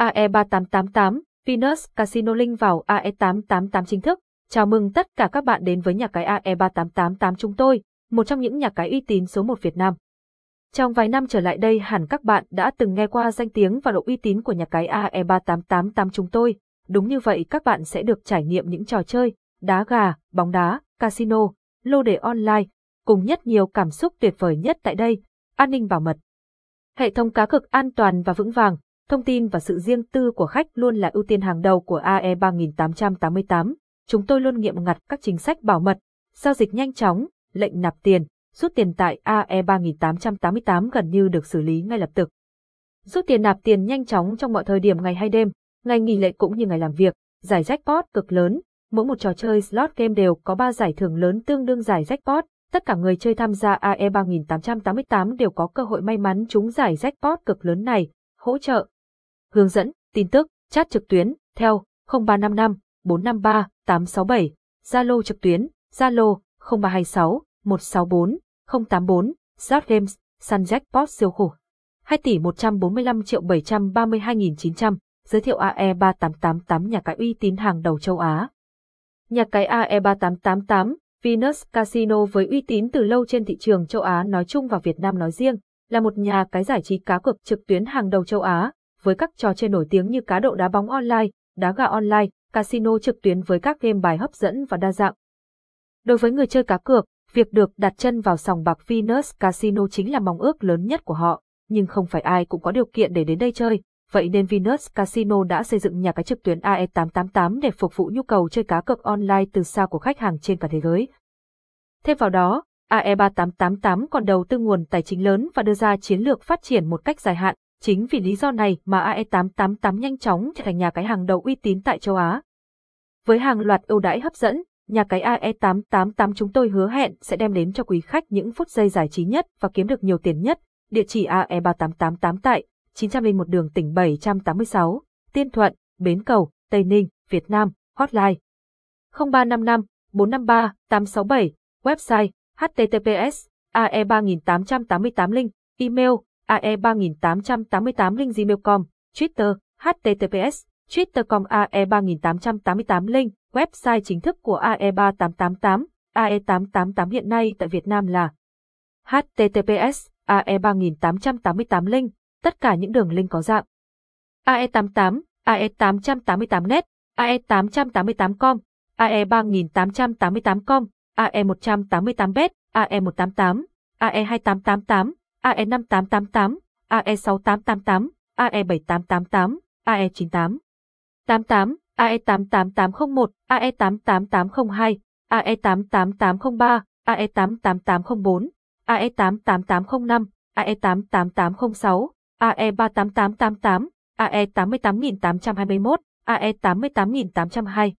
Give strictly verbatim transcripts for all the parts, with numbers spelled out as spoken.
A E ba tám tám tám, Venus Casino link vào A E tám tám tám chính thức. Chào mừng tất cả các bạn đến với nhà cái A E ba tám tám tám chúng tôi, một trong những nhà cái uy tín số một Việt Nam. Trong vài năm trở lại đây hẳn các bạn đã từng nghe qua danh tiếng và độ uy tín của nhà cái A E ba tám tám tám chúng tôi. Đúng như vậy, các bạn sẽ được trải nghiệm những trò chơi, đá gà, bóng đá, casino, lô đề online, cùng rất nhiều cảm xúc tuyệt vời nhất tại đây, an ninh bảo mật. Hệ thống cá cược an toàn và vững vàng, thông tin và sự riêng tư của khách luôn là ưu tiên hàng đầu của A E ba tám tám tám. Chúng tôi luôn nghiêm ngặt các chính sách bảo mật, giao dịch nhanh chóng, lệnh nạp tiền, rút tiền tại A E ba tám tám tám gần như được xử lý ngay lập tức. Rút tiền nạp tiền nhanh chóng trong mọi thời điểm ngày hay đêm, ngày nghỉ lễ cũng như ngày làm việc, giải jackpot cực lớn, mỗi một trò chơi slot game đều có ba giải thưởng lớn tương đương giải jackpot, tất cả người chơi tham gia A E ba tám tám tám đều có cơ hội may mắn trúng giải jackpot cực lớn này. Hỗ trợ, hướng dẫn, tin tức, chat trực tuyến, theo không ba năm năm bốn năm ba tám sáu bảy, Zalo trực tuyến, Zalo không ba hai sáu một sáu bốn không tám bốn, Slot Games, Săn Jackpot siêu khủng, hai tỷ một trăm bốn mươi lăm triệu bảy trăm ba mươi hai nghìn chín trăm, giới thiệu A E ba tám tám tám nhà cái uy tín hàng đầu châu Á. Nhà cái A E ba tám tám tám, Venus Casino với uy tín từ lâu trên thị trường châu Á nói chung và Việt Nam nói riêng, là một nhà cái giải trí cá cược trực tuyến hàng đầu châu Á, với các trò chơi nổi tiếng như cá độ đá bóng online, đá gà online, casino trực tuyến với các game bài hấp dẫn và đa dạng. Đối với người chơi cá cược, việc được đặt chân vào sòng bạc Venus Casino chính là mong ước lớn nhất của họ, nhưng không phải ai cũng có điều kiện để đến đây chơi, vậy nên Venus Casino đã xây dựng nhà cái trực tuyến A E tám tám tám để phục vụ nhu cầu chơi cá cược online từ xa của khách hàng trên cả thế giới. Thêm vào đó, A E ba tám tám tám còn đầu tư nguồn tài chính lớn và đưa ra chiến lược phát triển một cách dài hạn. Chính vì lý do này mà A E tám tám tám nhanh chóng trở thành nhà cái hàng đầu uy tín tại châu Á. Với hàng loạt ưu đãi hấp dẫn, nhà cái A E tám tám tám chúng tôi hứa hẹn sẽ đem đến cho quý khách những phút giây giải trí nhất và kiếm được nhiều tiền nhất. Địa chỉ A E ba tám tám tám tại chín không một đường tỉnh bảy trăm tám mươi sáu, Tiên Thuận, Bến Cầu, Tây Ninh, Việt Nam, hotline không ba năm năm bốn năm ba tám sáu bảy, website H T T P S, A E ba tám tám tám link, email A E ba tám tám tám link gmail chấm com, Twitter, H T T P S, Twitter chấm com A E ba tám tám tám link, website chính thức của A E ba tám tám tám, A E tám tám tám hiện nay tại Việt Nam là H T T P S, A E ba tám tám tám link, tất cả những đường link có dạng A E tám tám, A E tám tám tám net, A E tám tám tám com, A E ba tám tám tám com, A E một tám tám bet, A E một tám tám, A E hai tám tám tám, A E năm tám tám tám, A E sáu tám tám tám, A E bảy tám tám tám, A E chín tám tám tám, A E tám tám tám không một, A E tám tám tám không hai, A E tám tám tám không ba, A E tám tám tám không bốn, A E tám tám tám không năm, A E tám tám tám không sáu, A E ba tám tám tám tám, A E tám tám tám hai mốt, A E tám tám tám hai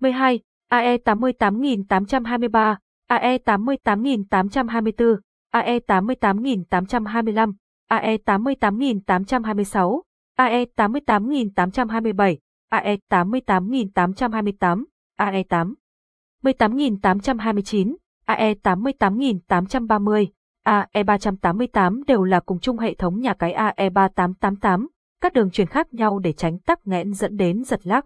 mười hai, A E tám tám tám hai ba, A E tám tám tám hai tư, A E tám tám tám hai lăm, A E tám tám tám hai sáu, A E tám tám tám hai bảy, A E tám tám tám hai tám, A E tám tám tám hai chín, A E tám tám tám ba mươi, A E ba tám tám đều là cùng chung hệ thống nhà cái A E ba tám tám tám, các đường truyền khác nhau để tránh tắc nghẽn dẫn đến giật lag.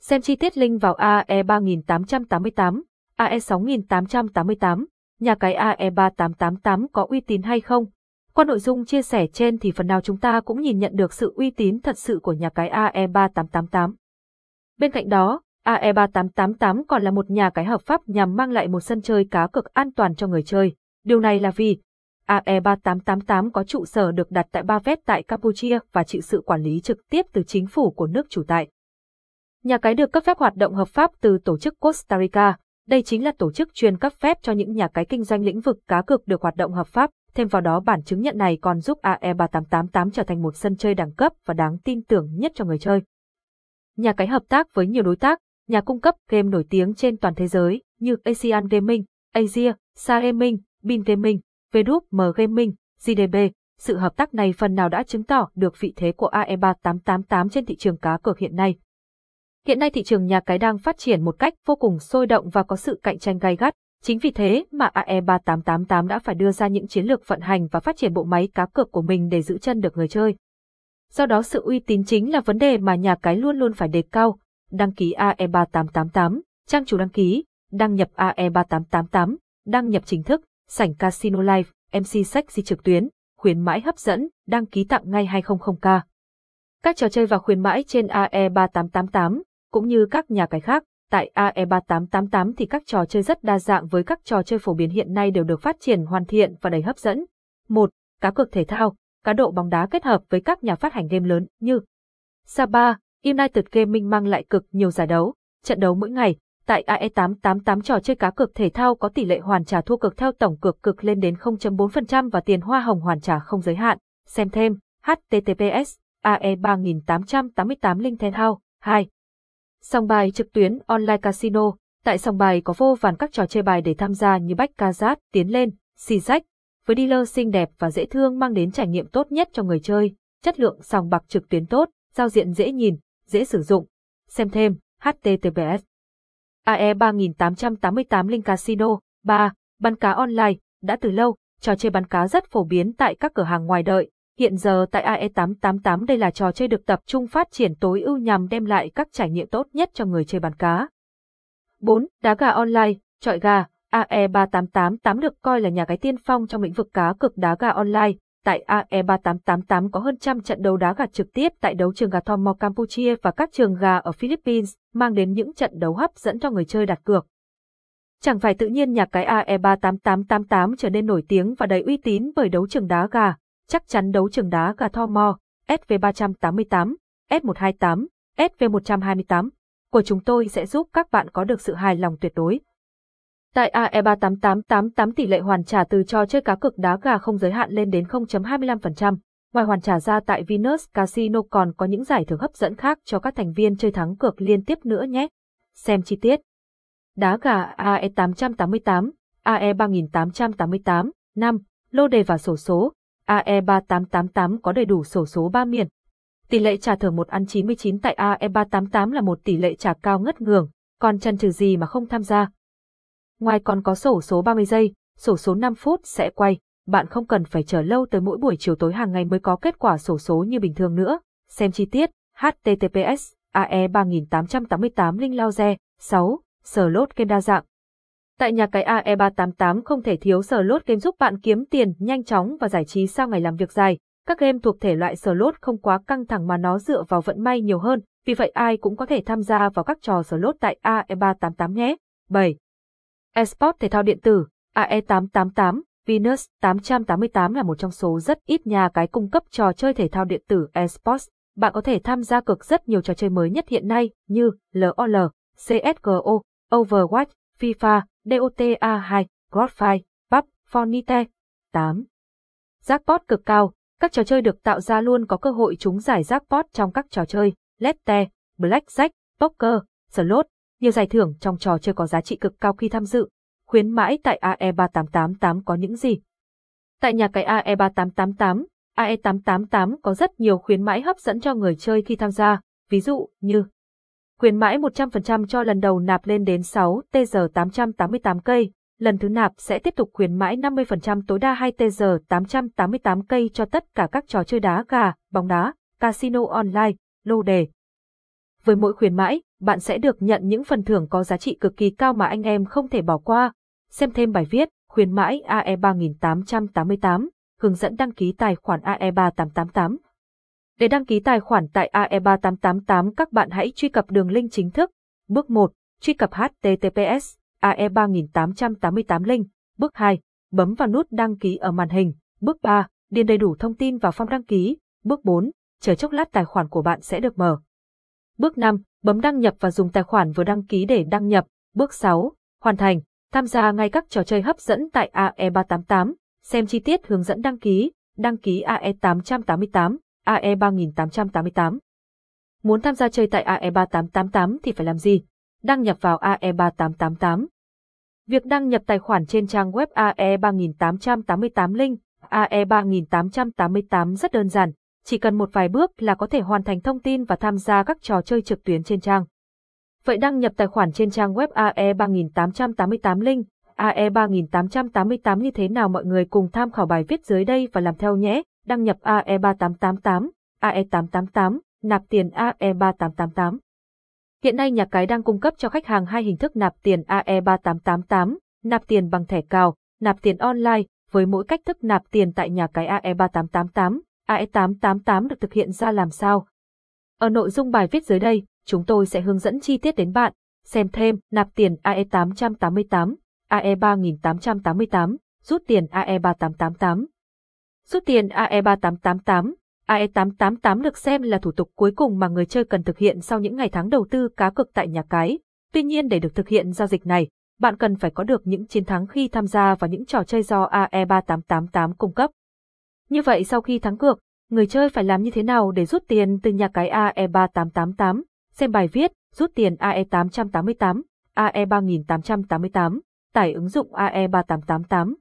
Xem chi tiết link vào A E ba tám tám tám, A E sáu tám tám tám, nhà cái A E ba tám tám tám có uy tín hay không? Qua nội dung chia sẻ trên thì phần nào chúng ta cũng nhìn nhận được sự uy tín thật sự của nhà cái A E ba tám tám tám. Bên cạnh đó, A E ba tám tám tám còn là một nhà cái hợp pháp nhằm mang lại một sân chơi cá cược an toàn cho người chơi. Điều này là vì A E ba tám tám tám có trụ sở được đặt tại Ba Vét tại Campuchia và chịu sự quản lý trực tiếp từ chính phủ của nước chủ tại. Nhà cái được cấp phép hoạt động hợp pháp từ tổ chức Costa Rica. Đây chính là tổ chức chuyên cấp phép cho những nhà cái kinh doanh lĩnh vực cá cược được hoạt động hợp pháp. Thêm vào đó, bản chứng nhận này còn giúp A E ba tám tám tám trở thành một sân chơi đẳng cấp và đáng tin tưởng nhất cho người chơi. Nhà cái hợp tác với nhiều đối tác, nhà cung cấp game nổi tiếng trên toàn thế giới như Asian Gaming, Asia, ét a Gaming, BIN Gaming, vê đê u pê M Gaming, G D B. Sự hợp tác này phần nào đã chứng tỏ được vị thế của A E ba tám tám tám trên thị trường cá cược hiện nay. Hiện nay thị trường nhà cái đang phát triển một cách vô cùng sôi động và có sự cạnh tranh gay gắt, chính vì thế mà A E ba tám tám tám đã phải đưa ra những chiến lược vận hành và phát triển bộ máy cá cược của mình để giữ chân được người chơi. Do đó sự uy tín chính là vấn đề mà nhà cái luôn luôn phải đề cao. Đăng ký A E ba tám tám tám, trang chủ đăng ký, đăng nhập A E ba tám tám tám, đăng nhập chính thức, sảnh Casino Live, em xê Sexy trực tuyến, khuyến mãi hấp dẫn, đăng ký tặng ngay hai trăm k. Các trò chơi và khuyến mãi trên A E ba tám tám tám, cũng như các nhà cái khác, tại A E ba tám tám tám thì các trò chơi rất đa dạng với các trò chơi phổ biến hiện nay đều được phát triển hoàn thiện và đầy hấp dẫn. một. Cá cược thể thao, cá độ bóng đá kết hợp với các nhà phát hành game lớn như Saba, United Gaming mang lại cực nhiều giải đấu, trận đấu mỗi ngày. Tại A E tám tám tám trò chơi cá cược thể thao có tỷ lệ hoàn trả thua cược theo tổng cược cực lên đến không phẩy bốn phần trăm và tiền hoa hồng hoàn trả không giới hạn. Xem thêm H T T P S A E ba tám tám tám link thể thao. hai. Sòng bài trực tuyến online casino. Tại sòng bài có vô vàn các trò chơi bài để tham gia như bách ca giát, tiến lên, xì rách, với dealer xinh đẹp và dễ thương mang đến trải nghiệm tốt nhất cho người chơi. Chất lượng sòng bạc trực tuyến tốt, giao diện dễ nhìn, dễ sử dụng. Xem thêm H T T P S A E ba tám tám tám link casino. ba. Bắn cá online. Đã từ lâu, trò chơi bắn cá rất phổ biến tại các cửa hàng ngoài đợi. Hiện giờ tại A E tám tám tám đây là trò chơi được tập trung phát triển tối ưu nhằm đem lại các trải nghiệm tốt nhất cho người chơi bắn cá. bốn. Đá gà online, chọi gà. A E ba tám tám tám được coi là nhà cái tiên phong trong lĩnh vực cá cược đá gà online. Tại A E ba tám tám tám có hơn trăm trận đấu đá gà trực tiếp tại đấu trường gà Thommo Campuchia và các trường gà ở Philippines, mang đến những trận đấu hấp dẫn cho người chơi đặt cược. Chẳng phải tự nhiên nhà cái A E ba tám tám tám tám trở nên nổi tiếng và đầy uy tín bởi đấu trường đá gà. Chắc chắn đấu trường đá gà Thommo, S V ba tám tám, S một hai tám, S V một hai tám của chúng tôi sẽ giúp các bạn có được sự hài lòng tuyệt đối. Tại A E ba tám tám tám tám tỷ lệ hoàn trả từ trò chơi cá cược đá gà không giới hạn lên đến không phẩy hai mươi lăm phần trăm. Ngoài hoàn trả ra tại Venus Casino còn có những giải thưởng hấp dẫn khác cho các thành viên chơi thắng cược liên tiếp nữa nhé. Xem chi tiết. Đá gà A E tám tám tám, A E ba tám tám tám. năm. Lô đề và xổ số. A E ba tám tám tám có đầy đủ xổ số ba miền. Tỷ lệ trả thưởng một ăn chín mươi chín tại A E ba tám tám là một tỷ lệ trả cao ngất ngường, còn chần chừ gì mà không tham gia. Ngoài còn có xổ số ba mươi giây, xổ số năm phút sẽ quay, bạn không cần phải chờ lâu tới mỗi buổi chiều tối hàng ngày mới có kết quả xổ số như bình thường nữa. Xem chi tiết H T T P S A E ba tám tám tám link lao re. sáu. Slot game đa dạng. Tại nhà cái A E ba tám tám không thể thiếu slot game giúp bạn kiếm tiền nhanh chóng và giải trí sau ngày làm việc dài. Các game thuộc thể loại slot không quá căng thẳng mà nó dựa vào vận may nhiều hơn, vì vậy ai cũng có thể tham gia vào các trò slot tại A E ba tám tám nhé. bảy. Esports thể thao điện tử. A E tám tám tám, Venus tám tám tám là một trong số rất ít nhà cái cung cấp trò chơi thể thao điện tử esports. Bạn có thể tham gia cược rất nhiều trò chơi mới nhất hiện nay như LOL, C S G O, Overwatch, FIFA, Dota hai, Godfrey, pê u bê G, Fortnite. tám. Jackpot cực cao. Các trò chơi được tạo ra luôn có cơ hội trúng giải jackpot trong các trò chơi Lette, Blackjack, Poker, Slot. Nhiều giải thưởng trong trò chơi có giá trị cực cao khi tham dự. Khuyến mãi tại A E ba tám tám tám có những gì? Tại nhà cái A E ba tám tám tám, A E tám tám tám có rất nhiều khuyến mãi hấp dẫn cho người chơi khi tham gia, ví dụ như khuyến mãi một trăm phần trăm cho lần đầu nạp lên đến sáu T G tám tám tám K, lần thứ nạp sẽ tiếp tục khuyến mãi năm mươi phần trăm tối đa hai T G tám tám tám K cho tất cả các trò chơi đá gà, bóng đá, casino online, lô đề. Với mỗi khuyến mãi, bạn sẽ được nhận những phần thưởng có giá trị cực kỳ cao mà anh em không thể bỏ qua. Xem thêm bài viết, khuyến mãi A E ba tám tám tám, hướng dẫn đăng ký tài khoản A E ba tám tám tám. Để đăng ký tài khoản tại A E ba tám tám tám các bạn hãy truy cập đường link chính thức. Bước một. Truy cập H T T P S A E ba tám tám tám link. Bước hai. Bấm vào nút đăng ký ở màn hình. Bước ba. Điền đầy đủ thông tin vào form đăng ký. Bước bốn. Chờ chốc lát tài khoản của bạn sẽ được mở. Bước năm. Bấm đăng nhập và dùng tài khoản vừa đăng ký để đăng nhập. Bước sáu. Hoàn thành. Tham gia ngay các trò chơi hấp dẫn tại A E ba tám tám. Xem chi tiết hướng dẫn đăng ký. Đăng ký A E tám tám tám. A E ba tám tám tám. Muốn tham gia chơi tại A E ba tám tám tám thì phải làm gì? Đăng nhập vào A E ba tám tám tám. Việc đăng nhập tài khoản trên trang web A E ba tám tám tám link A E ba tám tám tám rất đơn giản, chỉ cần một vài bước là có thể hoàn thành thông tin và tham gia các trò chơi trực tuyến trên trang. Vậy đăng nhập tài khoản trên trang web A E ba tám tám tám link A E ba tám tám tám như thế nào, mọi người cùng tham khảo bài viết dưới đây và làm theo nhé. Đăng nhập A E ba tám tám tám, A E tám tám tám, nạp tiền A E ba tám tám tám. Hiện nay nhà cái đang cung cấp cho khách hàng hai hình thức nạp tiền A E ba tám tám tám, nạp tiền bằng thẻ cào, nạp tiền online, với mỗi cách thức nạp tiền tại nhà cái A E ba tám tám tám, A E tám tám tám được thực hiện ra làm sao. Ở nội dung bài viết dưới đây, chúng tôi sẽ hướng dẫn chi tiết đến bạn, xem thêm nạp tiền A E tám tám tám, A E ba tám tám tám, rút tiền A E ba tám tám tám. Rút tiền A E ba tám tám tám, A E tám tám tám được xem là thủ tục cuối cùng mà người chơi cần thực hiện sau những ngày tháng đầu tư cá cược tại nhà cái. Tuy nhiên, để được thực hiện giao dịch này, bạn cần phải có được những chiến thắng khi tham gia vào những trò chơi do A E ba tám tám tám cung cấp. Như vậy, sau khi thắng cược, người chơi phải làm như thế nào để rút tiền từ nhà cái A E ba tám tám tám? Xem bài viết, rút tiền A E tám tám tám, A E ba tám tám tám, tải ứng dụng A E ba tám tám tám.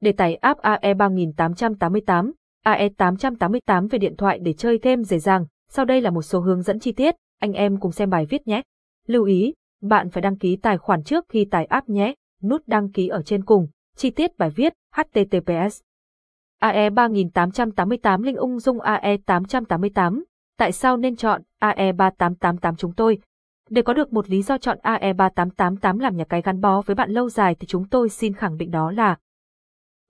Để tải app A E ba tám tám tám, A E tám tám tám về điện thoại để chơi game dễ dàng, sau đây là một số hướng dẫn chi tiết, anh em cùng xem bài viết nhé. Lưu ý, bạn phải đăng ký tài khoản trước khi tải app nhé, nút đăng ký ở trên cùng, chi tiết bài viết, H T T P S. A E ba tám tám tám link ung dung A E tám tám tám, tại sao nên chọn A E ba tám tám tám chúng tôi? Để có được một lý do chọn A E ba tám tám tám làm nhà cái gắn bó với bạn lâu dài thì chúng tôi xin khẳng định đó là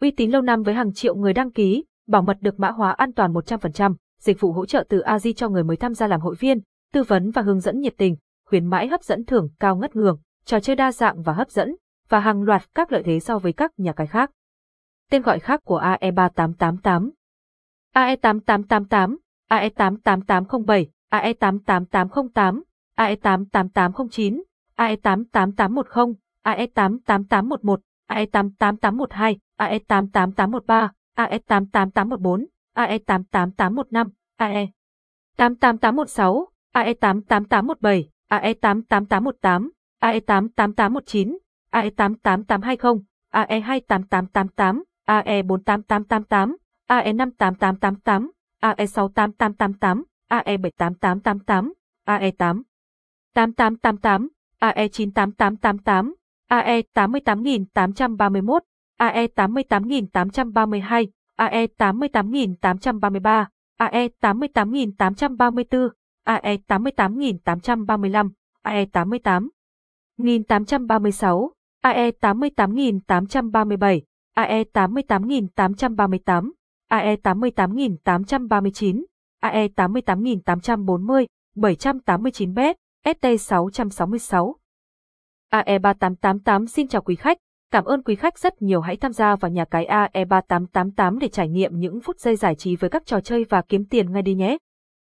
uy tín lâu năm với hàng triệu người đăng ký, bảo mật được mã hóa an toàn một trăm phần trăm, dịch vụ hỗ trợ từ A G cho người mới tham gia làm hội viên, tư vấn và hướng dẫn nhiệt tình, khuyến mãi hấp dẫn thưởng cao ngất ngường, trò chơi đa dạng và hấp dẫn, và hàng loạt các lợi thế so với các nhà cái khác. Tên gọi khác của A E ba tám tám tám: A E tám tám tám tám, A E tám tám tám không bảy, A E tám tám tám không tám, A E tám tám tám không chín, A E tám tám tám một không, A E tám tám tám một một, A E tám tám tám một hai, A E tám tám tám một ba, A E tám tám tám một bốn, A E tám tám tám một năm, A E tám tám tám một sáu, A E tám tám tám một bảy, A E tám tám tám một tám, A E tám tám tám một chín, A E tám tám tám hai không, A E hai tám tám tám tám, A E bốn tám tám tám tám, A E năm tám tám tám tám, A E sáu tám tám tám tám, A E bảy tám tám tám tám, A E tám tám tám tám tám, A E chín tám tám tám tám, A E tám tám tám ba mốt, A E tám tám tám ba hai, A E tám tám tám ba ba, A E tám tám tám ba tư, A E tám tám tám ba lăm, A E tám tám tám ba sáu, A E tám tám tám ba bảy, A E tám tám tám ba tám, A E tám tám tám ba chín, A E tám tám tám bốn không, bảy tám chín B, S T sáu sáu sáu. A E ba tám tám tám xin chào quý khách, cảm ơn quý khách rất nhiều, hãy tham gia vào nhà cái A E ba tám tám tám để trải nghiệm những phút giây giải trí với các trò chơi và kiếm tiền ngay đi nhé.